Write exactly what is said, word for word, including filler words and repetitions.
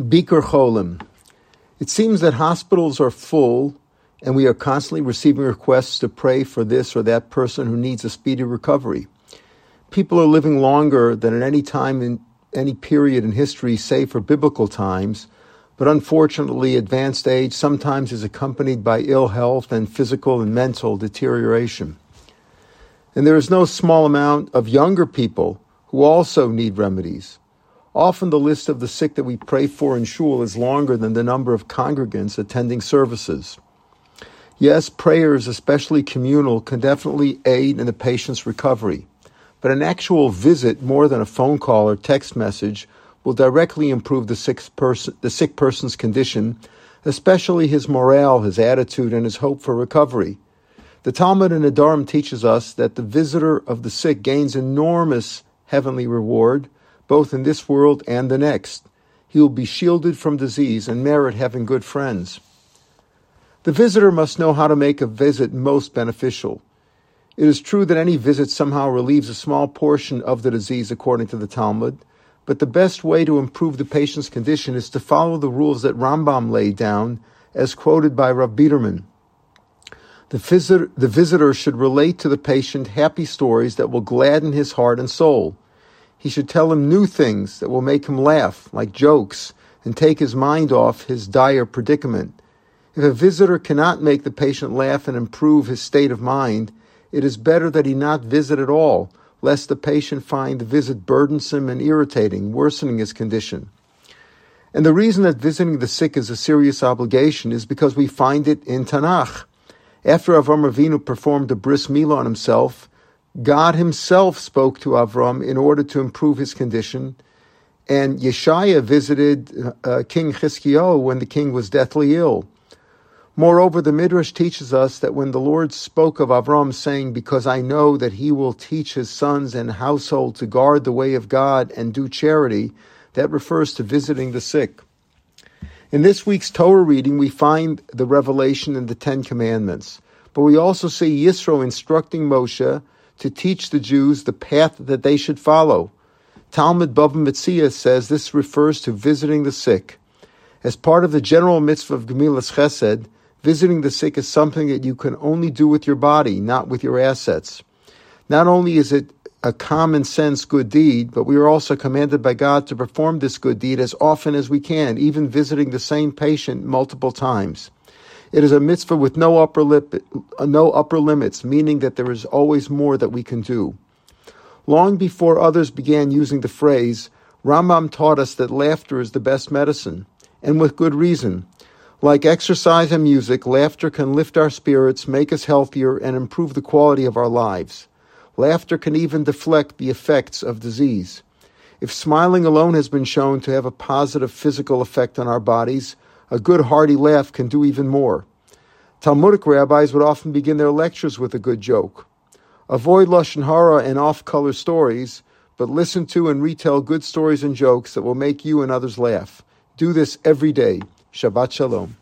Bikur Cholim. It seems that hospitals are full and we are constantly receiving requests to pray for this or that person who needs a speedy recovery. People are living longer than at any time in any period in history, save for biblical times, but unfortunately advanced age sometimes is accompanied by ill health and physical and mental deterioration. And there is no small amount of younger people who also need remedies. Often the list of the sick that we pray for in shul is longer than the number of congregants attending services. Yes, prayers, especially communal, can definitely aid in the patient's recovery, but an actual visit, more than a phone call or text message, will directly improve the sick, pers- the sick person's condition, especially his morale, his attitude, and his hope for recovery. The Talmud in the Dharam teaches us that the visitor of the sick gains enormous heavenly reward, both in this world and the next. He will be shielded from disease and merit having good friends. The visitor must know how to make a visit most beneficial. It is true that any visit somehow relieves a small portion of the disease according to the Talmud, but the best way to improve the patient's condition is to follow the rules that Rambam laid down, as quoted by Rav Biederman. The visitor, the visitor should relate to the patient happy stories that will gladden his heart and soul. He should tell him new things that will make him laugh, like jokes, and take his mind off his dire predicament. If a visitor cannot make the patient laugh and improve his state of mind, it is better that he not visit at all, lest the patient find the visit burdensome and irritating, worsening his condition. And the reason that visiting the sick is a serious obligation is because we find it in Tanakh. After Avraham Avinu performed a bris milah on himself, God himself spoke to Avram in order to improve his condition, and Yeshaya visited uh, King Chizkiyo when the king was deathly ill. Moreover, the Midrash teaches us that when the Lord spoke of Avram, saying, "Because I know that he will teach his sons and household to guard the way of God and do charity," that refers to visiting the sick. In this week's Torah reading, we find the revelation in the Ten Commandments, but we also see Yisro instructing Moshe to teach the Jews the path that they should follow. Talmud Bava Metzia says this refers to visiting the sick. As part of the general mitzvah of Gemilas Chesed, visiting the sick is something that you can only do with your body, not with your assets. Not only is it a common sense good deed, but we are also commanded by God to perform this good deed as often as we can, even visiting the same patient multiple times. It is a mitzvah with no upper lip, no upper limits, meaning that there is always more that we can do. Long before others began using the phrase, Rambam taught us that laughter is the best medicine, and with good reason. Like exercise and music, laughter can lift our spirits, make us healthier, and improve the quality of our lives. Laughter can even deflect the effects of disease. If smiling alone has been shown to have a positive physical effect on our bodies, a good hearty laugh can do even more. Talmudic rabbis would often begin their lectures with a good joke. Avoid Lashon Hara and off-color stories, but listen to and retell good stories and jokes that will make you and others laugh. Do this every day. Shabbat Shalom.